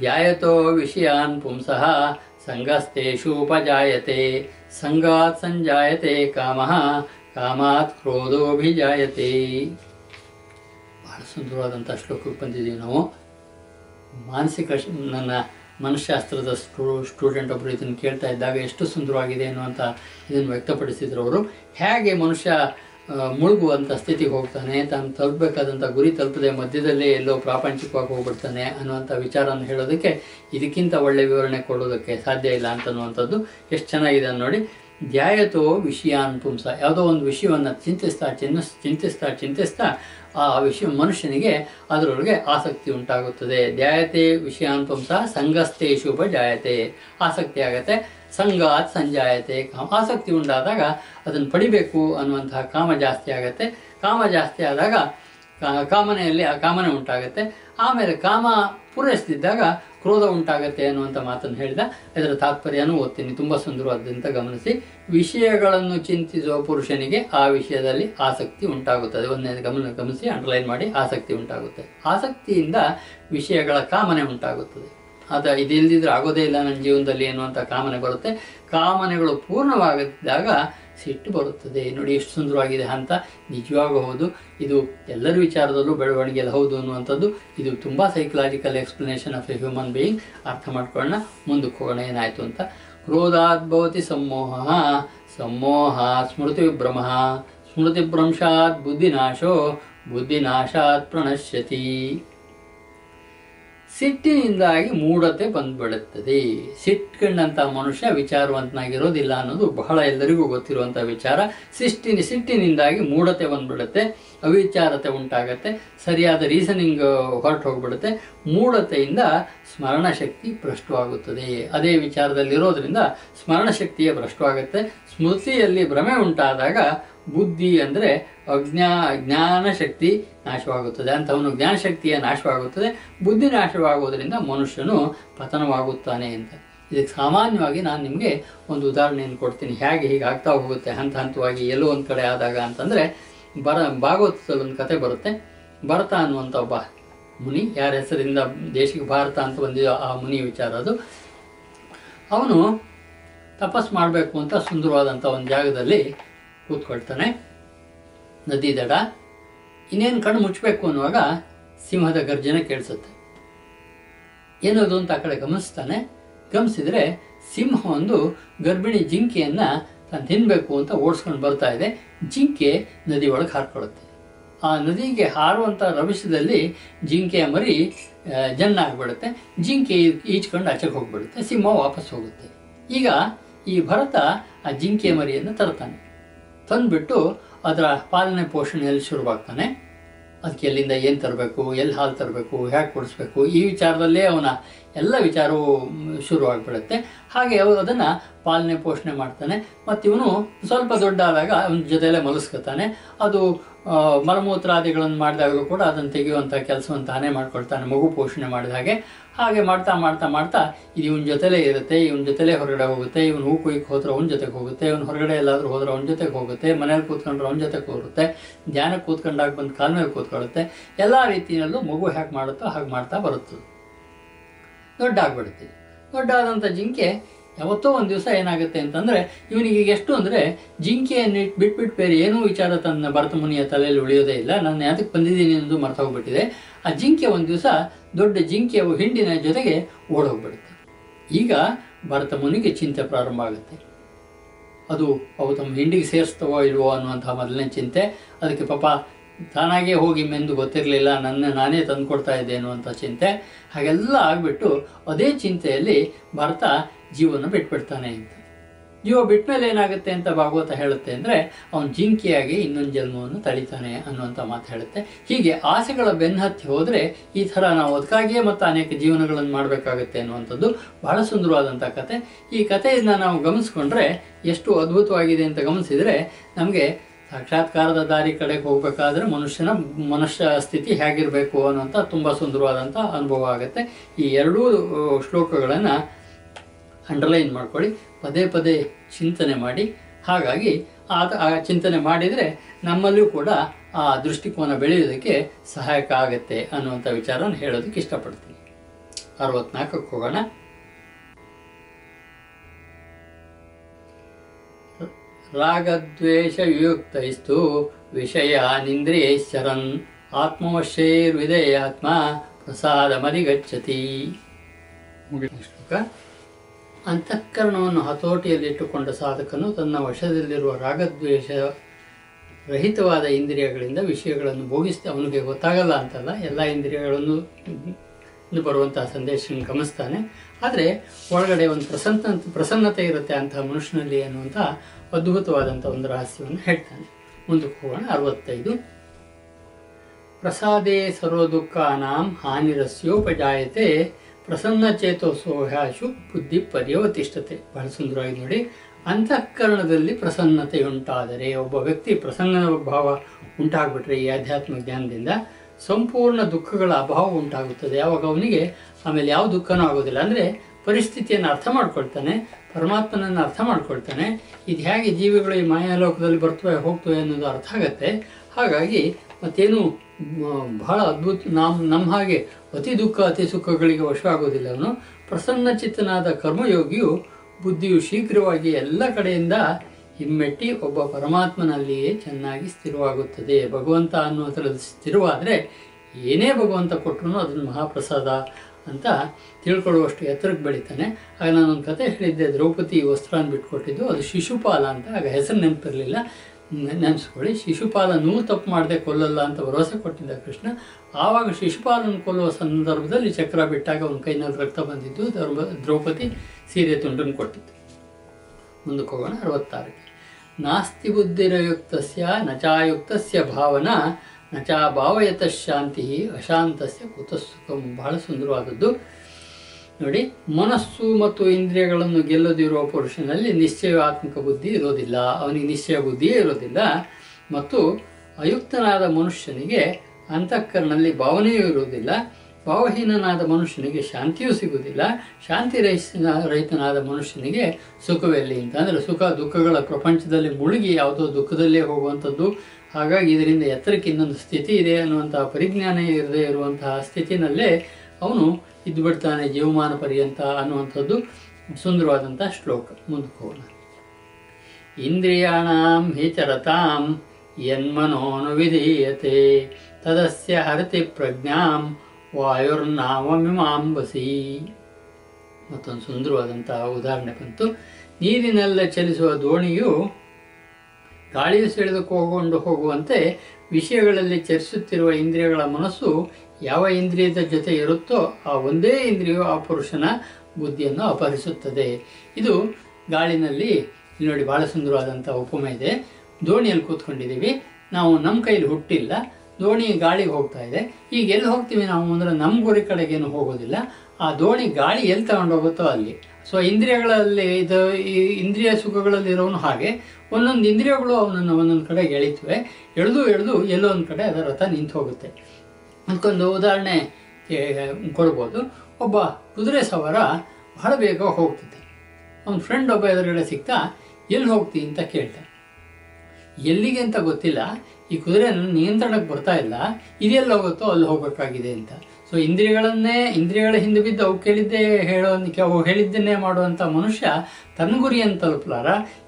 ध्यायतो विषयान् पुंसः संगस्तेषु उपजायते संगात् संजायते कामः कामात् क्रोधोऽभिजायते। ಬಹಳ ಸುಂದರವಾದಂಥ ಶ್ಲೋಕಕ್ಕೆ ಬಂದಿದ್ದೀವಿ ನಾವು. ಮಾನಸಿಕ ನನ್ನ ಮನಃಶಾಸ್ತ್ರದ ಸ್ಟೂಡೆಂಟ್ ಒಬ್ಬರು ಇದನ್ನು ಕೇಳ್ತಾ ಇದ್ದಾಗ ಎಷ್ಟು ಸುಂದರವಾಗಿದೆ ಅನ್ನುವಂಥ ಇದನ್ನು ವ್ಯಕ್ತಪಡಿಸಿದ್ರು ಅವರು. ಹೇಗೆ ಮನುಷ್ಯ ಮುಳುಗುವಂಥ ಸ್ಥಿತಿಗೆ ಹೋಗ್ತಾನೆ, ತಾನು ತಲುಪಬೇಕಾದಂಥ ಗುರಿ ತಲುಪದೆ ಮಧ್ಯದಲ್ಲೇ ಎಲ್ಲೋ ಪ್ರಾಪಂಚಿಕವಾಗಿ ಹೋಗ್ಬಿಡ್ತಾನೆ ಅನ್ನುವಂಥ ವಿಚಾರವನ್ನು ಹೇಳೋದಕ್ಕೆ ಇದಕ್ಕಿಂತ ಒಳ್ಳೆಯ ವಿವರಣೆ ಕೊಡೋದಕ್ಕೆ ಸಾಧ್ಯ ಇಲ್ಲ ಅಂತನ್ನುವಂಥದ್ದು ಎಷ್ಟು ಚೆನ್ನಾಗಿದೆ ನೋಡಿ. ಧ್ಯಾಯತೋ ವಿಷಯಾನ್ ಪುಂಸ, ಯಾವುದೋ ಒಂದು ವಿಷಯವನ್ನು ಚಿಂತಿಸ್ತಾ ಆ ವಿಷಯ ಮನುಷ್ಯನಿಗೆ ಅದರೊಳಗೆ ಆಸಕ್ತಿ ಉಂಟಾಗುತ್ತದೆ. ಧ್ಯಾಯತೆ ವಿಷಯಾನ್ ಪುಂಸ ಸಂಗಸ್ತೇಶು ಉಪಜಾಯತೆ, ಆಸಕ್ತಿ ಆಗತ್ತೆ. ಸಂಗಾತ್ ಸಂಜಾಯತೆ ಕಾಮ, ಆಸಕ್ತಿ ಉಂಟಾದಾಗ ಅದನ್ನು ಪಡಿಬೇಕು ಅನ್ನುವಂತಹ ಕಾಮ ಜಾಸ್ತಿ ಆಗತ್ತೆ. ಕಾಮ ಜಾಸ್ತಿ ಆದಾಗ ಕಾಮನೆಯಲ್ಲಿ ಆ ಕಾಮನೆ ಉಂಟಾಗತ್ತೆ. ಆಮೇಲೆ ಕಾಮ ಪೂರೈಸದಿದ್ದಾಗ ಕ್ರೋಧ ಉಂಟಾಗತ್ತೆ ಅನ್ನುವಂಥ ಮಾತನ್ನು ಹೇಳಿದ. ಇದರ ತಾತ್ಪರ್ಯನೂ ಓದ್ತೀನಿ, ತುಂಬ ಸುಂದರವಾದಂಥ ಗಮನಿಸಿ. ವಿಷಯಗಳನ್ನು ಚಿಂತಿಸುವ ಪುರುಷನಿಗೆ ಆ ವಿಷಯದಲ್ಲಿ ಆಸಕ್ತಿ ಉಂಟಾಗುತ್ತದೆ. ಒಂದನೇ ಗಮನಿಸಿ, ಅಂಡರ್ಲೈನ್ ಮಾಡಿ, ಆಸಕ್ತಿ ಉಂಟಾಗುತ್ತೆ. ಆಸಕ್ತಿಯಿಂದ ವಿಷಯಗಳ ಕಾಮನೆ ಉಂಟಾಗುತ್ತದೆ. ಅದು ಇದಿಲ್ಲದಿದ್ರೆ ಆಗೋದೇ ಇಲ್ಲ ನನ್ನ ಜೀವನದಲ್ಲಿ ಎನ್ನುವಂಥ ಕಾಮನೆ ಬರುತ್ತೆ. ಕಾಮನೆಗಳು ಪೂರ್ಣವಾಗಿದ್ದಾಗ ಸಿಟ್ಟು ಬರುತ್ತದೆ. ನೋಡಿ ಎಷ್ಟು ಸುಂದರವಾಗಿದೆ ಅಂತ. ನಿಜವಾಗೂ ಹೌದು, ಇದು ಎಲ್ಲರ ವಿಚಾರದಲ್ಲೂ ಬೆಳವಣಿಗೆಯಲ್ಲಿ ಹೌದು ಅನ್ನುವಂಥದ್ದು. ಇದು ತುಂಬ psychological explanation of a human being. ಅರ್ಥ ಮಾಡ್ಕೊಳ್ಳೋಣ, ಮುಂದಕ್ಕೆ ಹೋಗೋಣ ಏನಾಯಿತು ಅಂತ. ಕ್ರೋಧಾತ್ ಭವತಿ ಸಮೋಹ, ಸಮೋಹ ಸ್ಮೃತಿ ವಿಭ್ರಮ, ಸ್ಮೃತಿ ಭ್ರಂಶಾತ್ ಬುದ್ಧಿನಾಶೋ, ಬುದ್ಧಿನಾಶಾತ್ ಪ್ರಣಶ್ಯತಿ. ಸಿಟ್ಟಿನಿಂದಾಗಿ ಮೂಢತೆ ಬಂದ್ಬಿಡುತ್ತದೆ. ಸಿಟ್ಕೊಂಡಂಥ ಮನುಷ್ಯ ವಿಚಾರವಂತನಾಗಿರೋದಿಲ್ಲ ಅನ್ನೋದು ಬಹಳ ಎಲ್ಲರಿಗೂ ಗೊತ್ತಿರುವಂಥ ವಿಚಾರ. ಸಿಟ್ಟಿನಿಂದಾಗಿ ಮೂಢತೆ ಬಂದ್ಬಿಡುತ್ತೆ, ಅವಿಚಾರತೆ ಉಂಟಾಗತ್ತೆ, ಸರಿಯಾದ ರೀಸನಿಂಗ್ ಹೊರಟು ಹೋಗ್ಬಿಡುತ್ತೆ. ಮೂಢತೆಯಿಂದ ಸ್ಮರಣಶಕ್ತಿ ಭ್ರಷ್ಟವಾಗುತ್ತದೆ. ಅದೇ ವಿಚಾರದಲ್ಲಿರೋದ್ರಿಂದ ಸ್ಮರಣಶಕ್ತಿಯೇ ಭ್ರಷ್ಟವಾಗುತ್ತೆ. ಸ್ಮೃತಿಯಲ್ಲಿ ಭ್ರಮೆ ಉಂಟಾದಾಗ ಬುದ್ಧಿ ಅಂದರೆ ಜ್ಞಾನಶಕ್ತಿ ನಾಶವಾಗುತ್ತದೆ, ಅಂಥವನು ಜ್ಞಾನಶಕ್ತಿಯ ನಾಶವಾಗುತ್ತದೆ. ಬುದ್ಧಿ ನಾಶವಾಗುವುದರಿಂದ ಮನುಷ್ಯನು ಪತನವಾಗುತ್ತಾನೆ ಅಂತ. ಇದಕ್ಕೆ ಸಾಮಾನ್ಯವಾಗಿ ನಾನು ನಿಮಗೆ ಒಂದು ಉದಾಹರಣೆಯನ್ನು ಕೊಡ್ತೀನಿ, ಹೇಗೆ ಹೀಗಾಗ್ತಾ ಹೋಗುತ್ತೆ ಹಂತವಾಗಿ ಎಲ್ಲೋ ಒಂದು ಕಡೆ ಆದಾಗ ಅಂತಂದರೆ, ಭಾಗವತದಲ್ಲಿ ಒಂದು ಕತೆ ಬರುತ್ತೆ. ಭರತ ಅನ್ನುವಂಥ ಒಬ್ಬ ಮುನಿ, ಯಾರ ಹೆಸರಿಂದ ದೇಶಕ್ಕೆ ಭಾರತ ಅಂತ ಬಂದಿದೋ ಆ ಮುನಿ ವಿಚಾರ ಅದು. ಅವನು ತಪಸ್ಸು ಮಾಡಬೇಕು ಅಂತ ಸುಂದರವಾದಂಥ ಒಂದು ಜಾಗದಲ್ಲಿ ಕೂತ್ಕೊಳ್ತಾನೆ, ನದಿ ದಡ. ಇನ್ನೇನು ಕಣ್ಣು ಮುಚ್ಚಬೇಕು ಅನ್ನುವಾಗ ಸಿಂಹದ ಗರ್ಜನೆ ಕೇಳಿಸುತ್ತೆ. ಏನದು ಅಂತ ಆ ಕಡೆ ಗಮನಿಸ್ತಾನೆ. ಗಮನಿಸಿದರೆ ಸಿಂಹ ಒಂದು ಗರ್ಭಿಣಿ ಜಿಂಕೆಯನ್ನು ತಾನು ತಿನ್ನಬೇಕು ಅಂತ ಓಡಿಸ್ಕೊಂಡು ಬರ್ತಾ ಇದೆ. ಜಿಂಕೆ ನದಿ ಒಳಗೆ ಹಾರಿಕೊಳ್ಳುತ್ತೆ. ಆ ನದಿಗೆ ಹಾರುವಂಥ ರಭಸದಲ್ಲಿ ಜಿಂಕೆಯ ಮರಿ ಜನ್ನ ಆಗಿಬಿಡುತ್ತೆ. ಜಿಂಕೆ ಈಚ್ಕೊಂಡು ಆಚೆಗೆ ಹೋಗಿಬಿಡುತ್ತೆ. ಸಿಂಹ ವಾಪಸ್ ಹೋಗುತ್ತೆ. ಈಗ ಈ ಭರತ ಆ ಜಿಂಕೆಯ ಮರಿಯನ್ನು ತರ್ತಾನೆ. ತಂದುಬಿಟ್ಟು ಅದರ ಪಾಲನೆ ಪೋಷಣೆಯಲ್ಲಿ ಶುರುವಾಗ್ತಾನೆ. ಅದಕ್ಕೆ ಎಲ್ಲಿಂದ ಏನು ತರಬೇಕು, ಎಲ್ಲಿ ಹಾಲು ತರಬೇಕು, ಹೇಗೆ ಕೊಡಿಸ್ಬೇಕು, ಈ ವಿಚಾರದಲ್ಲೇ ಅವನ ಎಲ್ಲ ವಿಚಾರವೂ ಶುರುವಾಗ್ಬಿಡುತ್ತೆ. ಹಾಗೆ ಅವರು ಅದನ್ನು ಪಾಲನೆ ಪೋಷಣೆ ಮಾಡ್ತಾನೆ. ಮತ್ತು ಇವನು ಸ್ವಲ್ಪ ದೊಡ್ಡಾದಾಗ ಅವನ ಜೊತೆಯಲ್ಲೇ ಮಲಸ್ಕೊತಾನೆ. ಅದು ಮಲಮೂತ್ರಾದಿಗಳನ್ನು ಮಾಡಿದಾಗಲೂ ಕೂಡ ಅದನ್ನು ತೆಗೆಯುವಂಥ ಕೆಲಸವನ್ನು ತಾನೇ ಮಾಡ್ಕೊಳ್ತಾನೆ, ಮಗು ಪೋಷಣೆ ಮಾಡಿದ ಹಾಗೆ. ಹಾಗೆ ಮಾಡ್ತಾ ಮಾಡ್ತಾ ಮಾಡ್ತಾ ಇದು ಇವನ ಜೊತೆಲೇ ಇರುತ್ತೆ, ಇವನ ಜೊತೆಲೇ ಹೊರಗಡೆ ಹೋಗುತ್ತೆ. ಇವನು ಹೂ ಕುಯ್ಯಕ್ಕೆ ಹೋದ್ರೆ ಅವನ ಜೊತೆಗೆ ಹೋಗುತ್ತೆ, ಇವನು ಹೊರಗಡೆ ಎಲ್ಲಾದರೂ ಹೋದ್ರೆ ಅವನ ಜೊತೆಗೆ ಹೋಗುತ್ತೆ, ಮನೇಲಿ ಕೂತ್ಕೊಂಡ್ರೆ ಅವನ ಜೊತೆಗೆ ಹೋಗುತ್ತೆ, ಧ್ಯಾನಕ್ಕೆ ಕೂತ್ಕೊಂಡಾಗ ಬಂದು ಕಾಲ ಮೇಲೆ ಕೂತ್ಕೊಳ್ಳುತ್ತೆ. ಎಲ್ಲ ರೀತಿಯಲ್ಲೂ ಮಗು ಹೇಗೆ ಮಾಡುತ್ತೋ ಹಾಗೆ ಮಾಡ್ತಾ ಬರುತ್ತೆ. ದೊಡ್ಡ ಆಗಿಬಿಡುತ್ತೆ. ದೊಡ್ಡಾದಂಥ ಜಿಂಕೆ ಯಾವತ್ತೋ ಒಂದು ದಿವಸ ಏನಾಗುತ್ತೆ ಅಂತಂದರೆ, ಇವನಿಗೆ ಎಷ್ಟು ಅಂದರೆ ಜಿಂಕೆಯನ್ನು ಬಿಟ್ಬಿಟ್ಟು ಬೇರೆ ಏನೂ ವಿಚಾರ ತನ್ನ ಭರತ ಮುನಿಯ ತಲೆಯಲ್ಲಿ ಉಳಿಯೋದೇ ಇಲ್ಲ. ನಾನು ಯಾತಕ್ಕೆ ಬಂದಿದ್ದೀನಿ ಎಂದು ಮರ್ತೋಗ್ಬಿಟ್ಟಿದೆ. ಆ ಜಿಂಕೆ ಒಂದು ದಿವಸ ದೊಡ್ಡ ಜಿಂಕೆಯ ಹಿಂಡಿನ ಜೊತೆಗೆ ಓಡೋಗ್ಬಿಡುತ್ತೆ. ಈಗ ಭರತ ಮುನಿಗೆ ಚಿಂತೆ ಪ್ರಾರಂಭ ಆಗುತ್ತೆ. ಅದು ಅವು ತಮ್ಮ ಹಿಂಡಿಗೆ ಸೇರಿಸ್ತವೋ ಇಲ್ವೋ ಅನ್ನುವಂಥ ಮೊದಲನೇ ಚಿಂತೆ. ಅದಕ್ಕೆ ಪಾಪ ತಾನಾಗೇ ಹೋಗಿ ಮೆಂದು ಗೊತ್ತಿರಲಿಲ್ಲ, ನಾನೇ ತಂದುಕೊಡ್ತಾ ಇದ್ದೆ ಅನ್ನುವಂಥ ಚಿಂತೆ. ಹಾಗೆಲ್ಲ ಆಗಿಬಿಟ್ಟು ಅದೇ ಚಿಂತೆಯಲ್ಲಿ ಭರತ ಜೀವನ ಬಿಟ್ಬಿಡ್ತಾನೆ ಅಂತ. ಜೀವ ಬಿಟ್ಟ ಮೇಲೆ ಏನಾಗುತ್ತೆ ಅಂತ ಭಾಗವತ ಹೇಳುತ್ತೆ ಅಂದರೆ, ಅವನು ಜಿಂಕೆಯಾಗಿ ಇನ್ನೊಂದು ಜನ್ಮವನ್ನು ತಳಿತಾನೆ ಅನ್ನುವಂಥ ಮಾತು ಹೇಳುತ್ತೆ. ಹೀಗೆ ಆಸೆಗಳ ಬೆನ್ನತ್ತಿ ಹೋದರೆ ಈ ಥರ ನಾವು ಅದಕ್ಕಾಗಿಯೇ ಮತ್ತು ಅನೇಕ ಜೀವನಗಳನ್ನು ಮಾಡಬೇಕಾಗುತ್ತೆ ಅನ್ನುವಂಥದ್ದು ಬಹಳ ಸುಂದರವಾದಂಥ ಕತೆ. ಈ ಕಥೆಯಿಂದ ನಾವು ಗಮನಿಸ್ಕೊಂಡ್ರೆ ಎಷ್ಟು ಅದ್ಭುತವಾಗಿದೆ ಅಂತ ಗಮನಿಸಿದರೆ, ನಮಗೆ ಸಾಕ್ಷಾತ್ಕಾರದ ದಾರಿ ಕಡೆಗೆ ಹೋಗಬೇಕಾದ್ರೆ ಮನುಷ್ಯ ಸ್ಥಿತಿ ಹೇಗಿರಬೇಕು ಅನ್ನೋಂಥ ತುಂಬ ಸುಂದರವಾದಂಥ ಅನುಭವ ಆಗುತ್ತೆ. ಈ ಎರಡೂ ಶ್ಲೋಕಗಳನ್ನು ಅಂಡರ್ಲೈನ್ ಮಾಡ್ಕೊಳ್ಳಿ, ಪದೇ ಪದೇ ಚಿಂತನೆ ಮಾಡಿ. ಹಾಗಾಗಿ ಆ ಚಿಂತನೆ ಮಾಡಿದರೆ ನಮ್ಮಲ್ಲೂ ಕೂಡ ಆ ದೃಷ್ಟಿಕೋನ ಬೆಳೆಯೋದಕ್ಕೆ ಸಹಾಯಕ ಆಗುತ್ತೆ ಅನ್ನುವಂಥ ವಿಚಾರವನ್ನು ಹೇಳೋದಕ್ಕೆ ಇಷ್ಟಪಡ್ತೀನಿ. 64ಕ್ಕೆ ಹೋಗೋಣ. ರಾಗದ್ವೇಷಯುಕ್ತೈಸ್ತು ವಿಷಯಾನಿಂದ್ರಿಯೈಶ್ಚರನ್ ಆತ್ಮವಶ್ಯೈರ್ವಿಧೇಯಾತ್ಮ ಪ್ರಸಾದಮಧಿಗಚ್ಚತಿ. ಅಂತಃಕರಣವನ್ನು ಹತೋಟಿಯಲ್ಲಿಟ್ಟುಕೊಂಡ ಸಾಧಕನು ತನ್ನ ವಶದಲ್ಲಿರುವ ರಾಗದ್ವೇಷ ರಹಿತವಾದ ಇಂದ್ರಿಯಗಳಿಂದ ವಿಷಯಗಳನ್ನು ಭೋಗಿಸ್ತಾ, ಅವನಿಗೆ ಗೊತ್ತಾಗಲ್ಲ ಅಂತಲ್ಲ, ಎಲ್ಲ ಇಂದ್ರಿಯಗಳನ್ನು ಬರುವಂತಹ ಸಂದೇಶವನ್ನು ಗಮನಿಸ್ತಾನೆ. ಆದರೆ ಒಳಗಡೆ ಒಂದು ಪ್ರಸನ್ನತೆ ಇರುತ್ತೆ ಅಂತಹ ಮನುಷ್ಯನಲ್ಲಿ ಅನ್ನುವಂಥ ಅದ್ಭುತವಾದಂಥ ಒಂದು ರಹಸ್ಯವನ್ನು ಹೇಳ್ತಾನೆ. ಮುಂದಕ್ಕೆ ಹೋಗೋಣ. 65. ಪ್ರಸಾದೇ ಸರ್ವ ದುಃಖಾನಾಂ ಹಾನಿರಸ್ಯೋಪಜಾಯತೆ ಪ್ರಸನ್ನ ಚೇತೋಸೋಹ್ಯಾಶು ಬುದ್ಧಿ ಪರ್ಯವತಿಷ್ಠತೆ. ಬಹಳ ಸುಂದರವಾಗಿ ನೋಡಿ. ಅಂತಃಕರಣದಲ್ಲಿ ಪ್ರಸನ್ನತೆ ಉಂಟಾದರೆ, ಒಬ್ಬ ವ್ಯಕ್ತಿ ಪ್ರಸನ್ನ ಭಾವ ಉಂಟಾಗ್ಬಿಟ್ರೆ ಈ ಆಧ್ಯಾತ್ಮ ಜ್ಞಾನದಿಂದ ಸಂಪೂರ್ಣ ದುಃಖಗಳ ಅಭಾವ ಉಂಟಾಗುತ್ತದೆ. ಯಾವಾಗ ಅವನಿಗೆ ಆಮೇಲೆ ಯಾವ ದುಃಖನೂ ಆಗೋದಿಲ್ಲ. ಅಂದರೆ ಪರಿಸ್ಥಿತಿಯನ್ನು ಅರ್ಥ ಮಾಡ್ಕೊಳ್ತಾನೆ, ಪರಮಾತ್ಮನನ್ನು ಅರ್ಥ ಮಾಡ್ಕೊಳ್ತಾನೆ. ಇದು ಹೇಗೆ ಜೀವಿಗಳು ಈ ಮಾಯಾಲೋಕದಲ್ಲಿ ಬರ್ತವೆ ಹೋಗ್ತವೆ ಅನ್ನೋದು ಅರ್ಥ ಆಗತ್ತೆ. ಹಾಗಾಗಿ ಮತ್ತೇನು ಬಹಳ ಅದ್ಭುತ, ನಮ್ಮ ಹಾಗೆ ಅತಿ ದುಃಖ ಅತಿ ಸುಖಗಳಿಗೆ ವಶ ಆಗೋದಿಲ್ಲ. ಅವನು ಪ್ರಸನ್ನಚಿತ್ತನಾದ ಕರ್ಮಯೋಗಿಯು ಬುದ್ಧಿಯು ಶೀಘ್ರವಾಗಿ ಎಲ್ಲ ಕಡೆಯಿಂದ ಹಿಮ್ಮೆಟ್ಟಿ ಒಬ್ಬ ಪರಮಾತ್ಮನಲ್ಲಿಯೇ ಚೆನ್ನಾಗಿ ಸ್ಥಿರವಾಗುತ್ತದೆ. ಭಗವಂತ ಅನ್ನುವಂಥದ್ದು ಸ್ಥಿರವಾದರೆ ಏನೇ ಭಗವಂತ ಕೊಟ್ಟರು ಅದನ್ನು ಮಹಾಪ್ರಸಾದ ಅಂತ ತಿಳ್ಕೊಳ್ಳುವಷ್ಟು ಎತ್ತರಕ್ಕೆ ಬೆಳೀತಾನೆ. ಆಗ ನಾನೊಂದು ಕತೆ ಹೇಳಿದ್ದೆ, ದ್ರೌಪದಿ ವಸ್ತ್ರಾನ ಬಿಟ್ಕೊಟ್ಟಿದ್ದು ಅದು ಶಿಶುಪಾಲ ಅಂತ. ಆಗ ಹೆಸರು ನೆನಪಿರಲಿಲ್ಲ, ನೆನೆಸ್ಕೊಳ್ಳಿ. ಶಿಶುಪಾಲ ನೂರು ತಪ್ಪು ಮಾಡದೆ ಕೊಲ್ಲಲ್ಲ ಅಂತ ಭರವಸೆ ಕೊಟ್ಟಿದ್ದ ಕೃಷ್ಣ. ಆವಾಗ ಶಿಶುಪಾಲನ ಕೊಲ್ಲುವ ಸಂದರ್ಭದಲ್ಲಿ ಚಕ್ರ ಬಿಟ್ಟಾಗ ಅವನ ಕೈನಲ್ಲಿ ರಕ್ತ ಬಂದಿದ್ದು, ದ್ರೌಪದಿ ಸೀರೆ ತುಂಡನ್ನು ಕೊಟ್ಟಿದ್ದು. ಮುಂದಕ್ಕೆ ಹೋಗೋಣ. 66. ನಾಸ್ತಿ ಬುದ್ಧಿರಯುಕ್ತಸ್ಯ ನಚಾಯುಕ್ತಸ್ಯ ಭಾವನಾ ನಚಾ ಭಾವಯತಃ ಶಾಂತಿ ಅಶಾಂತಸ್ಯ ಕುತಃಸುಖಂ. ಬಹಳ ಸುಂದರವಾದದ್ದು ನೋಡಿ. ಮನಸ್ಸು ಮತ್ತು ಇಂದ್ರಿಯಗಳನ್ನು ಗೆಲ್ಲದಿರುವ ಪುರುಷನಲ್ಲಿ ನಿಶ್ಚಯಾತ್ಮಕ ಬುದ್ಧಿ ಇರೋದಿಲ್ಲ, ಅವನಿಗೆ ನಿಶ್ಚಯ ಬುದ್ಧಿಯೇ ಇರೋದಿಲ್ಲ. ಮತ್ತು ಅಯುಕ್ತನಾದ ಮನುಷ್ಯನಿಗೆ ಅಂತಃಕರಣದಲ್ಲಿ ಭಾವನೆಯೂ ಇರುವುದಿಲ್ಲ, ಭಾವಹೀನನಾದ ಮನುಷ್ಯನಿಗೆ ಶಾಂತಿಯೂ ಸಿಗುವುದಿಲ್ಲ, ಶಾಂತಿ ರಹಿತನಾದ ಮನುಷ್ಯನಿಗೆ ಸುಖವೆಲ್ಲಿ ಅಂತ. ಅಂದರೆ ಸುಖ ದುಃಖಗಳ ಪ್ರಪಂಚದಲ್ಲಿ ಮುಳುಗಿ ಯಾವುದೋ ದುಃಖದಲ್ಲೇ ಹೋಗುವಂಥದ್ದು. ಹಾಗಾಗಿ ಇದರಿಂದ ಎತ್ತರಕ್ಕೆ ಇನ್ನೊಂದು ಸ್ಥಿತಿ ಇದೆ ಅನ್ನುವಂತಹ ಪರಿಜ್ಞಾನ ಇರದೇ ಇರುವಂತಹ ಸ್ಥಿತಿನಲ್ಲೇ ಅವನು ಇದ್ದು ಬಿಡ್ತಾನೆ ಜೀವಮಾನ ಪರ್ಯಂತ ಅನ್ನುವಂಥದ್ದು ಸುಂದರವಾದಂಥ ಶ್ಲೋಕ. ಮುಂದಕ್ಕೆ ಹೋಗೋಣ. ಇಂದ್ರಿಯಾಣಾಂ ಹಿಚರತಾಂ ಯನ್ಮನೋನುವಿಧೀಯತೆ ತದಸ್ಯ ಹರತಿ ಪ್ರಜ್ಞಾಂ ವಾಯುರ್ನಾವಮಿಮಾಂಬಸಿ. ಮತ್ತೊಂದು ಸುಂದರವಾದಂತಹ ಉದಾಹರಣೆ ಬಂತು. ನೀರಿನೆಲ್ಲ ಚಲಿಸುವ ದೋಣಿಯು ಗಾಳಿಯು ಸೆಳೆದುಕೊಂಡು ಹೋಗುವಂತೆ ವಿಷಯಗಳಲ್ಲಿ ಚರ್ಚಿಸುತ್ತಿರುವ ಇಂದ್ರಿಯಗಳ ಮನಸ್ಸು ಯಾವ ಇಂದ್ರಿಯದ ಜೊತೆ ಇರುತ್ತೋ ಆ ಒಂದೇ ಇಂದ್ರಿಯು ಆ ಪುರುಷನ ಬುದ್ಧಿಯನ್ನು ಅಪಹರಿಸುತ್ತದೆ. ಇದು ಗಾಳಿನಲ್ಲಿ ನೋಡಿ ಭಾಳ ಸುಂದರವಾದಂಥ ಉಪಮೆ ಇದೆ. ದೋಣಿಯಲ್ಲಿ ಕೂತ್ಕೊಂಡಿದ್ದೀವಿ ನಾವು, ನಮ್ಮ ಕೈಲಿ ಹುಟ್ಟಿಲ್ಲ, ದೋಣಿ ಗಾಳಿಗೆ ಹೋಗ್ತಾ ಇದೆ. ಈಗ ಎಲ್ಲಿ ಹೋಗ್ತೀವಿ ನಾವು ಅಂದರೆ ನಮ್ಮ ಗುರಿ ಕಡೆಗೇನು ಹೋಗೋದಿಲ್ಲ, ಆ ದೋಣಿ ಗಾಳಿ ಎಲ್ಲಿ ತಗೊಂಡೋಗುತ್ತೋ ಅಲ್ಲಿ. ಸೊ ಇಂದ್ರಿಯಗಳಲ್ಲಿ ಇದು ಈ ಇಂದ್ರಿಯ ಸುಖಗಳಲ್ಲಿರೋನು ಹಾಗೆ ಒಂದೊಂದು ಇಂದ್ರಿಯಗಳು ಅವನನ್ನು ಒಂದೊಂದು ಕಡೆಗೆ ಎಳಿತವೆ. ಎಳೆದು ಎಲ್ಲೋ ಒಂದು ಕಡೆ ಅದರ ರಥ ನಿಂತು ಹೋಗುತ್ತೆ. ಅದಕ್ಕೊಂದು ಉದಾಹರಣೆ ಕೊಡ್ಬೋದು. ಒಬ್ಬ ಕುದುರೆ ಸವಾರ ಬಹಳ ಬೇಗ ಹೋಗ್ತಿದ್ದ, ಅವನ ಫ್ರೆಂಡ್ ಒಬ್ಬ ಎದುರುಗಡೆ ಸಿಗ್ತಾ ಎಲ್ಲಿ ಹೋಗ್ತಿ ಅಂತ ಕೇಳ್ತಾನೆ. ಎಲ್ಲಿಗೆ ಅಂತ ಗೊತ್ತಿಲ್ಲ, ಈ ಕುದುರೆ ನಿಯಂತ್ರಣಕ್ಕೆ ಬರ್ತಾ ಇಲ್ಲ, ಇದೆಲ್ಲ ಹೋಗುತ್ತೋ ಅಲ್ಲಿ ಹೋಗಬೇಕಾಗಿದೆ ಅಂತ. ಸೊ ಇಂದ್ರಿಯಗಳ ಹಿಂದೆ ಬಿದ್ದು ಅವು ಕೇಳಿದ್ದೇ ಹೇಳಿದ್ದನ್ನೇ ಮಾಡುವಂಥ ಮನುಷ್ಯ ತನ್ನ ಗುರಿಯನ್ನು ತಲುಪಲಾರ.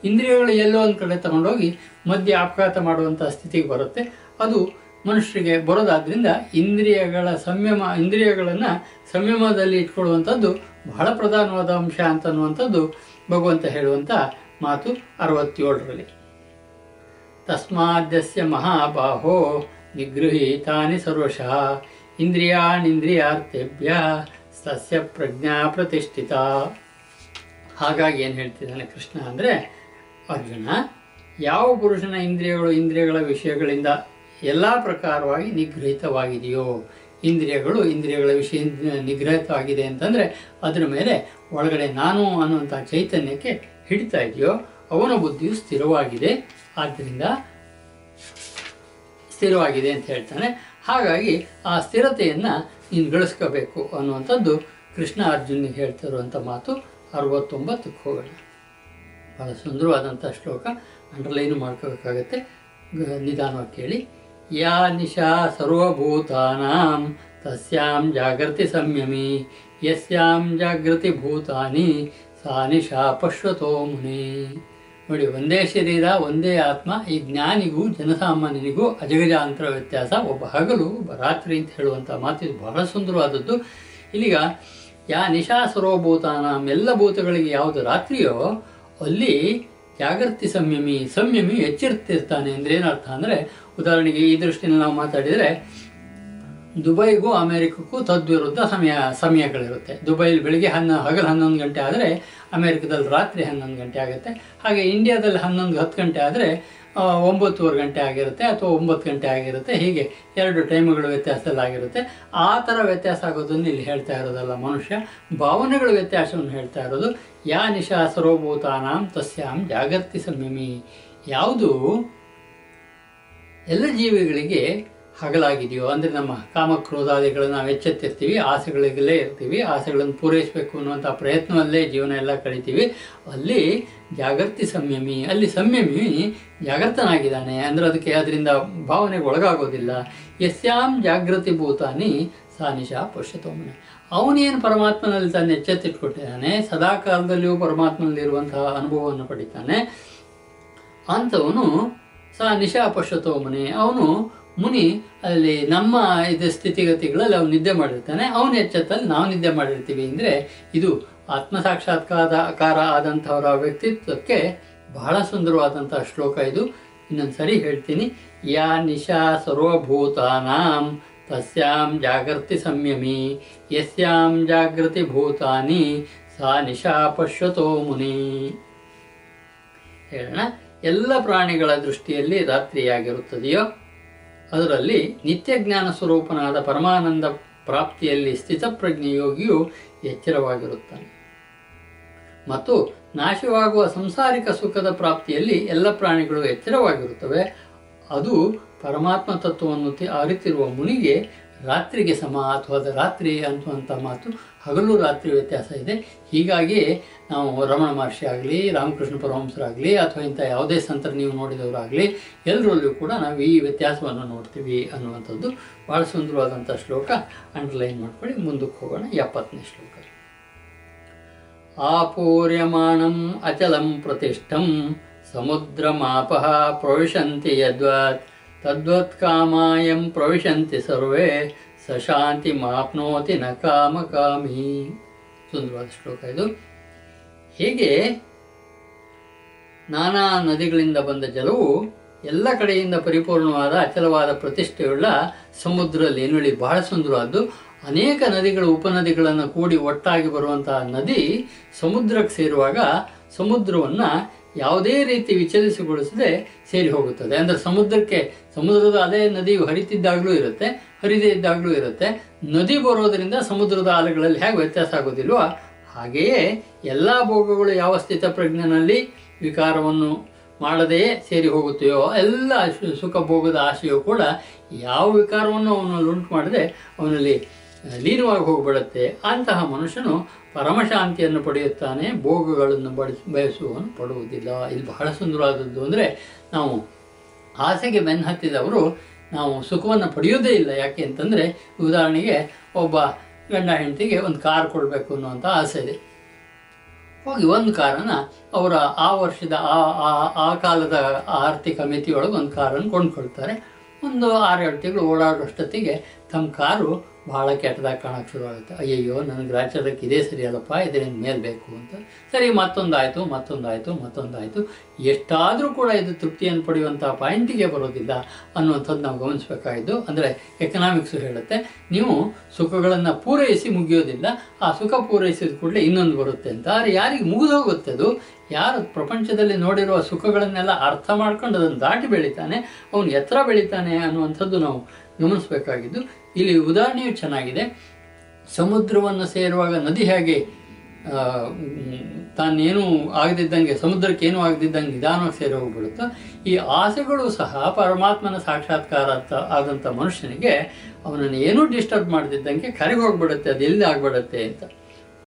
ಇಂದ್ರಿಯಗಳು ಎಲ್ಲೋ ಒಂದು ಕಡೆ ತಗೊಂಡೋಗಿ ಮಧ್ಯೆ ಅಪಘಾತ ಮಾಡುವಂಥ ಸ್ಥಿತಿಗೆ ಬರುತ್ತೆ. ಅದು ಮನುಷ್ಯರಿಗೆ ಬರೋದಾದ್ರಿಂದ ಇಂದ್ರಿಯಗಳನ್ನು ಸಂಯಮದಲ್ಲಿ ಇಟ್ಕೊಳ್ಳುವಂಥದ್ದು ಬಹಳ ಪ್ರಧಾನವಾದ ಅಂಶ ಅಂತನ್ನುವಂಥದ್ದು ಭಗವಂತ ಹೇಳುವಂಥ ಮಾತು 67ರಲ್ಲಿ. ತಸ್ಮಾದ್ಯಸ್ಯ ಮಹಾಬಾಹೋ ನಿಗೃಹೀತಾನಿ ಸರ್ವಶಃ ಇಂದ್ರಿಯಾನಿಂದ್ರಿಯಾರ್ಥೇಭ್ಯ ತಸ್ಯ ಪ್ರಜ್ಞಾ ಪ್ರತಿಷ್ಠಿತ. ಹಾಗಾಗಿ ಏನು ಹೇಳ್ತಿದ್ದಾನೆ ಕೃಷ್ಣ ಅಂದರೆ, ಅರ್ಜುನ, ಯಾವ ಪುರುಷನ ಇಂದ್ರಿಯಗಳ ವಿಷಯಗಳಿಂದ ಎಲ್ಲ ಪ್ರಕಾರವಾಗಿ ನಿಗ್ರಹಿತವಾಗಿದೆಯೋ, ಇಂದ್ರಿಯಗಳ ವಿಷಯ ನಿಗ್ರಹಿತವಾಗಿದೆ ಅಂತಂದರೆ ಅದರ ಮೇಲೆ ಒಳಗಡೆ ನಾನು ಅನ್ನುವಂಥ ಚೈತನ್ಯಕ್ಕೆ ಹಿಡಿತಾ ಇದೆಯೋ ಅವನ ಬುದ್ಧಿಯು ಸ್ಥಿರವಾಗಿದೆ. ಆದ್ದರಿಂದ ಸ್ಥಿರವಾಗಿದೆ ಅಂತ ಹೇಳ್ತಾನೆ. ಹಾಗಾಗಿ ಆ ಸ್ಥಿರತೆಯನ್ನು ನೀನು ಗಳಿಸ್ಕೋಬೇಕು ಅನ್ನುವಂಥದ್ದು ಕೃಷ್ಣ ಅರ್ಜುನಿಗೆ ಹೇಳ್ತಿರುವಂಥ ಮಾತು. 69ಕ್ಕೆ ಹೋಗೋಣ. ಬಹಳ ಸುಂದರವಾದಂಥ ಶ್ಲೋಕ, ಅಂಡರ್ಲೈನು ಮಾಡ್ಕೋಬೇಕಾಗತ್ತೆ, ನಿಧಾನವಾಗಿ ಕೇಳಿ. ಯಾ ನಿಶಾ ಸರ್ವಭೂತಾನಾಂ ತಸ್ಯಾಂ ಜಾಗೃತಿ ಸಂಯಮಿ ಯಸ್ಯಾಂ ಜಾಗೃತಿ ಭೂತಾನಿ ಸಾ ನಿಶಾ ಪಶ್ವತೋ ಮುನಿ. ನೋಡಿ, ಒಂದೇ ಶರೀರ, ಒಂದೇ ಆತ್ಮ. ಈ ಜ್ಞಾನಿಗೂ ಜನಸಾಮಾನ್ಯನಿಗೂ ಅಜಗಜಾಂತರ ವ್ಯತ್ಯಾಸ. ಒಬ್ಬ ಹಗಲು, ಒಬ್ಬ ರಾತ್ರಿ ಅಂತ ಹೇಳುವಂಥ ಮಾತಿದು ಬಹಳ ಸುಂದರವಾದದ್ದು. ಇಲ್ಲಿಗ ಯಾ ನಿಶಾ ಸರ್ವಭೂತಾನಾಂ, ಎಲ್ಲ ಭೂತಗಳಿಗೆ ಯಾವುದು ರಾತ್ರಿಯೋ ಅಲ್ಲಿ ಜಾಗೃತಿ ಸಂಯಮಿ, ಸಂಯಮಿ ಎಚ್ಚರಿತಿರ್ತಾನೆ. ಅಂದರೆ ಏನರ್ಥ ಅಂದರೆ, ಉದಾಹರಣೆಗೆ ಈ ದೃಷ್ಟಿಯಲ್ಲಿ ನಾವು ಮಾತಾಡಿದರೆ ದುಬೈಗೂ ಅಮೆರಿಕಕ್ಕೂ ತದ್ವಿರುದ್ಧ ಸಮಯಗಳಿರುತ್ತೆ. ದುಬೈಲಿ ಬೆಳಿಗ್ಗೆ ಹಗಲು 11 ಗಂಟೆ ಆದರೆ ಅಮೆರಿಕದಲ್ಲಿ ರಾತ್ರಿ 11 ಗಂಟೆ ಆಗುತ್ತೆ. ಹಾಗೆ ಇಂಡಿಯಾದಲ್ಲಿ 11-10 ಗಂಟೆ ಆದರೆ 9:30 ಗಂಟೆ ಆಗಿರುತ್ತೆ ಅಥವಾ 9 ಗಂಟೆ ಆಗಿರುತ್ತೆ. ಹೀಗೆ ಎರಡು ಟೈಮ್ಗಳು ವ್ಯತ್ಯಾಸದಲ್ಲಿ ಆಗಿರುತ್ತೆ. ಆ ಥರ ವ್ಯತ್ಯಾಸ ಆಗೋದನ್ನು ಇಲ್ಲಿ ಹೇಳ್ತಾ ಇರೋದಲ್ಲ ಮನುಷ್ಯ, ಭಾವನೆಗಳ ವ್ಯತ್ಯಾಸವನ್ನು ಹೇಳ್ತಾ ಇರೋದು. ಯಾ ನಿಶಾ ಸರ್ವಭೂತಾನಾಂ ತಸ್ಯಾಂ ಜಾಗೃತಿ ಸಂಯಮಿ. ಯಾವುದು ಎಲ್ಲ ಜೀವಿಗಳಿಗೆ ಹಗಲಾಗಿದೆಯೋ, ಅಂದರೆ ನಮ್ಮ ಕಾಮಕ್ರೋಧಾದಿಗಳನ್ನು ನಾವು ಎಚ್ಚೆತ್ತಿರ್ತೀವಿ, ಆಸೆಗಳಿಗಲ್ಲೇ ಇರ್ತೀವಿ, ಆಸೆಗಳನ್ನು ಪೂರೈಸಬೇಕು ಅನ್ನುವಂಥ ಪ್ರಯತ್ನವಲ್ಲೇ ಜೀವನ ಎಲ್ಲ ಕಳಿತೀವಿ. ಅಲ್ಲಿ ಜಾಗೃತಿ ಸಂಯಮಿ, ಅಲ್ಲಿ ಸಂಯಮಿ ಜಾಗೃತನಾಗಿದ್ದಾನೆ. ಅಂದರೆ ಅದಕ್ಕೆ ಅದರಿಂದ ಭಾವನೆಗೆ ಒಳಗಾಗೋದಿಲ್ಲ. ಯಸ್ಯಾಂ ಜಾಗೃತಿ ಭೂತಾನಿ ಸಾ ನಿಶಾ ಪಶ್ಯತೋಮನೆ. ಅವನೇನು ಪರಮಾತ್ಮನಲ್ಲಿ ತಾನು ಎಚ್ಚೆತ್ತಿಟ್ಕೊಟ್ಟಿದ್ದಾನೆ, ಸದಾ ಕಾಲದಲ್ಲಿಯೂ ಪರಮಾತ್ಮನಲ್ಲಿರುವಂತಹ ಅನುಭವವನ್ನು ಪಡಿತಾನೆ ಅಂಥವನು ಸಾ ನಿಶಾ ಪಶ್ಯತೋಮನೆ. ಅವನು ಮುನಿ, ಅಲ್ಲಿ ನಮ್ಮ ಸ್ಥಿತಿಗತಿಗಳಲ್ಲಿ ಅವನು ನಿದ್ದೆ ಮಾಡಿರ್ತಾನೆ, ಅವನ ಎಚ್ಚೆತ್ತಲ್ಲಿ ನಾವು ನಿದ್ದೆ ಮಾಡಿರ್ತೀವಿ. ಅಂದರೆ ಇದು ಆತ್ಮಸಾಕ್ಷಾತ್ಕಾರ ಆದಂಥವರ ವ್ಯಕ್ತಿತ್ವಕ್ಕೆ ಬಹಳ ಸುಂದರವಾದಂಥ ಶ್ಲೋಕ ಇದು. ಇನ್ನೊಂದು ಸರಿ ಹೇಳ್ತೀನಿ. ಯಾ ನಿಶಾ ಸರ್ವಭೂತಾನಾಂ ತಸ್ಯಾಂ ಜಾಗೃತಿ ಸಂಯಮಿ ಯಸ್ಯಾಂ ಜಾಗೃತಿ ಭೂತಾನಿ ಸಾ ನಿಶಾ ಪಶ್ಯತೋ ಮುನಿ. ಹೇಳೋಣ, ಎಲ್ಲ ಪ್ರಾಣಿಗಳ ದೃಷ್ಟಿಯಲ್ಲಿ ರಾತ್ರಿಯಾಗಿರುತ್ತದೆಯೋ ಅದರಲ್ಲಿ ನಿತ್ಯ ಜ್ಞಾನ ಸ್ವರೂಪನಾದ ಪರಮಾನಂದ ಪ್ರಾಪ್ತಿಯಲ್ಲಿ ಸ್ಥಿತಪ್ರಜ್ಞ ಯೋಗಿಯು ಎಚ್ಚರವಾಗಿರುತ್ತಾನೆ. ಮತ್ತು ನಾಶವಾಗುವ ಸಂಸಾರಿಕ ಸುಖದ ಪ್ರಾಪ್ತಿಯಲ್ಲಿ ಎಲ್ಲ ಪ್ರಾಣಿಗಳು ಎಚ್ಚರವಾಗಿರುತ್ತವೆ. ಅದು ಪರಮಾತ್ಮ ತತ್ವವನ್ನು ಅರಿತಿರುವ ಮುನಿಗೆ ರಾತ್ರಿಗೆ ಸಮ ಅಥವಾ ರಾತ್ರಿ ಅಂತುವಂಥ ಮಾತು. ಹಗಲು ರಾತ್ರಿ ವ್ಯತ್ಯಾಸ ಇದೆ. ಹೀಗಾಗಿ ನಾವು ರಮಣ ಮಹರ್ಷಿ ಆಗಲಿ, ರಾಮಕೃಷ್ಣ ಪರಮಹಂಸರಾಗಲಿ ಅಥವಾ ಇಂಥ ಯಾವುದೇ ಸಂತರ ನೀವು ನೋಡಿದವರಾಗಲಿ ಎಲ್ಲರಲ್ಲೂ ಕೂಡ ನಾವು ಈ ವ್ಯತ್ಯಾಸವನ್ನು ನೋಡ್ತೀವಿ ಅನ್ನುವಂಥದ್ದು ಭಾಳ ಸುಂದರವಾದಂಥ ಶ್ಲೋಕ. ಅಂಡರ್ಲೈನ್ ಮಾಡ್ಕೊಳ್ಳಿ. ಮುಂದಕ್ಕೆ ಹೋಗೋಣ. 70ನೇ ಶ್ಲೋಕ. ಆಪೂರ್ಯಮಾಣಂ ಅಚಲಂ ಪ್ರತಿಷ್ಠಂ ಸಮುದ್ರಮಾಪಃ ಪ್ರವಿಶಂತಿ ಯದ್ವತ್ ತದ್ವತ್ ಕಾಮಾಯಂ ಪ್ರವಿಶಂತಿ ಸರ್ವೇ ಸಶಾಂತಿ ಮಾಪ್ನೋತಿ ನ ಕಾಮ ಕಾಮಿ. ಸುಂದರವಾದ ಶ್ಲೋಕ ಇದು. ಹೀಗೆ ನಾನಾ ನದಿಗಳಿಂದ ಬಂದ ಜಲವು ಎಲ್ಲ ಕಡೆಯಿಂದ ಪರಿಪೂರ್ಣವಾದ ಅಚಲವಾದ ಪ್ರತಿಷ್ಠೆಯುಳ್ಳ ಸಮುದ್ರದಲ್ಲಿ ನೋಡಿ ಬಹಳ ಸುಂದರವಾದ್ದು. ಅನೇಕ ನದಿಗಳು ಉಪನದಿಗಳನ್ನು ಕೂಡಿ ಒಟ್ಟಾಗಿ ಬರುವಂತಹ ನದಿ ಸಮುದ್ರಕ್ಕೆ ಸೇರುವಾಗ ಸಮುದ್ರವನ್ನು ಯಾವುದೇ ರೀತಿ ವಿಚಲಿಸಗೊಳಿಸದೆ ಸೇರಿ ಹೋಗುತ್ತದೆ. ಅಂದರೆ ಸಮುದ್ರದ ಅಲೆ ನದಿಯು ಹರಿತಿದ್ದಾಗಲೂ ಇರುತ್ತೆ, ಹರಿದೇ ಇದ್ದಾಗಲೂ ಇರುತ್ತೆ. ನದಿ ಬರೋದರಿಂದ ಸಮುದ್ರದ ಅಲೆಗಳಲ್ಲಿ ಹೇಗೆ ವ್ಯತ್ಯಾಸ ಆಗೋದಿಲ್ವೋ ಹಾಗೆಯೇ ಎಲ್ಲ ಭೋಗಗಳು ಯಾವ ಸ್ಥಿತಪ್ರಜ್ಞನಲ್ಲಿ ವಿಕಾರವನ್ನು ಮಾಡದೆಯೇ ಸೇರಿ ಹೋಗುತ್ತೆಯೋ ಎಲ್ಲ ಸುಖ ಭೋಗದ ಆಶೆಯೂ ಕೂಡ ಯಾವ ವಿಕಾರವನ್ನು ಅವನಲ್ಲಿ ಉಂಟು ಮಾಡದೆ ಅವನಲ್ಲಿ ಲೀನವಾಗಿ ಹೋಗಿಬಿಡುತ್ತೆ. ಅಂತಹ ಮನುಷ್ಯನು ಪರಮಶಾಂತಿಯನ್ನು ಪಡೆಯುತ್ತಾನೆ, ಭೋಗಗಳನ್ನು ಬಯಸುವನು ಪಡುವುದಿಲ್ಲ. ಇದು ಬಹಳ ಸುಂದರವಾದದ್ದು. ಅಂದರೆ ನಾವು ಆಸೆಗೆ ಬೆನ್ನು ಹತ್ತಿದವರು ನಾವು ಸುಖವನ್ನು ಪಡೆಯೋದೇ ಇಲ್ಲ. ಯಾಕೆ ಅಂತಂದರೆ, ಉದಾಹರಣೆಗೆ ಒಬ್ಬ ಗಂಡ ಹೆಂಡತಿಗೆ ಒಂದು ಕಾರ್ ಕೊಡಬೇಕು ಅನ್ನುವಂಥ ಆಸೆ ಇದೆ. ಹೋಗಿ ಒಂದು ಕಾರನ್ನು ಅವರ ಆ ವರ್ಷದ ಆ ಕಾಲದ ಆರ್ಥಿಕ ಮಿತಿಯೊಳಗೆ ಒಂದು ಕಾರನ್ನು ಕೊಂಡ್ಕೊಳ್ತಾರೆ. ಒಂದು 6-7 ತಿಂಗಳು ಓಡಾಡೋಷ್ಟೊತ್ತಿಗೆ ತಮ್ಮ ಕಾರು ಭಾಳ ಕೆಟ್ಟದಾಗಿ ಕಾಣಕ್ಕೆ ಶುರುವಾಗುತ್ತೆ. ಅಯ್ಯಯ್ಯೋ, ನನಗೆ ರಾಜ್ಯಕ್ಕೆ ಇದೇ ಸರಿಯಲ್ಲಪ್ಪ, ಇದರಿಂದ ಮೇಲೆ ಬೇಕು ಅಂತ. ಸರಿ, ಮತ್ತೊಂದಾಯಿತು. ಎಷ್ಟಾದರೂ ಕೂಡ ಇದು ತೃಪ್ತಿಯನ್ನು ಪಡೆಯುವಂಥ ಪಾಯಿಂಟಿಗೆ ಬರೋದಿಲ್ಲ ಅನ್ನುವಂಥದ್ದು ನಾವು ಗಮನಿಸಬೇಕಾಯಿತು. ಅಂದರೆ ಎಕನಾಮಿಕ್ಸು ಹೇಳುತ್ತೆ, ನೀವು ಸುಖಗಳನ್ನು ಪೂರೈಸಿ ಮುಗಿಯೋದಿಲ್ಲ, ಆ ಸುಖ ಪೂರೈಸಿದ ಕೂಡಲೇ ಇನ್ನೊಂದು ಬರುತ್ತೆ ಅಂತ. ಆದರೆ ಯಾರಿಗೆ ಮುಗಿದು ಹೋಗುತ್ತೆ ಅದು, ಯಾರು ಪ್ರಪಂಚದಲ್ಲಿ ನೋಡಿರುವ ಸುಖಗಳನ್ನೆಲ್ಲ ಅರ್ಥ ಮಾಡ್ಕೊಂಡು ಅದನ್ನು ದಾಟಿ ಬೆಳೀತಾನೆ, ಅವನು ಎತ್ತರ ಬೆಳೀತಾನೆ ಅನ್ನುವಂಥದ್ದು ನಾವು ಗಮನಿಸಬೇಕಾಗಿದ್ದು. ಇಲ್ಲಿ ಉದಾಹರಣೆಯು ಚೆನ್ನಾಗಿದೆ. ಸಮುದ್ರವನ್ನು ಸೇರುವಾಗ ನದಿ ಹೇಗೆ ತಾನೇನೂ ಆಗದಿದ್ದಂಗೆ, ಸಮುದ್ರಕ್ಕೆ ಏನೂ ಆಗದಿದ್ದಂಗೆ ನಿಧಾನವಾಗಿ ಸೇರಿ ಹೋಗ್ಬಿಡುತ್ತೋ, ಈ ಆಸೆಗಳು ಸಹ ಪರಮಾತ್ಮನ ಸಾಕ್ಷಾತ್ಕಾರ ಆದಂಥ ಮನುಷ್ಯನಿಗೆ ಅವನನ್ನು ಏನೂ ಡಿಸ್ಟರ್ಬ್ ಮಾಡದಿದ್ದಂಗೆ ಕರೆಗೆ ಹೋಗ್ಬಿಡುತ್ತೆ, ಅದು ಎಲ್ಲಿ ಆಗ್ಬಿಡುತ್ತೆ ಅಂತ.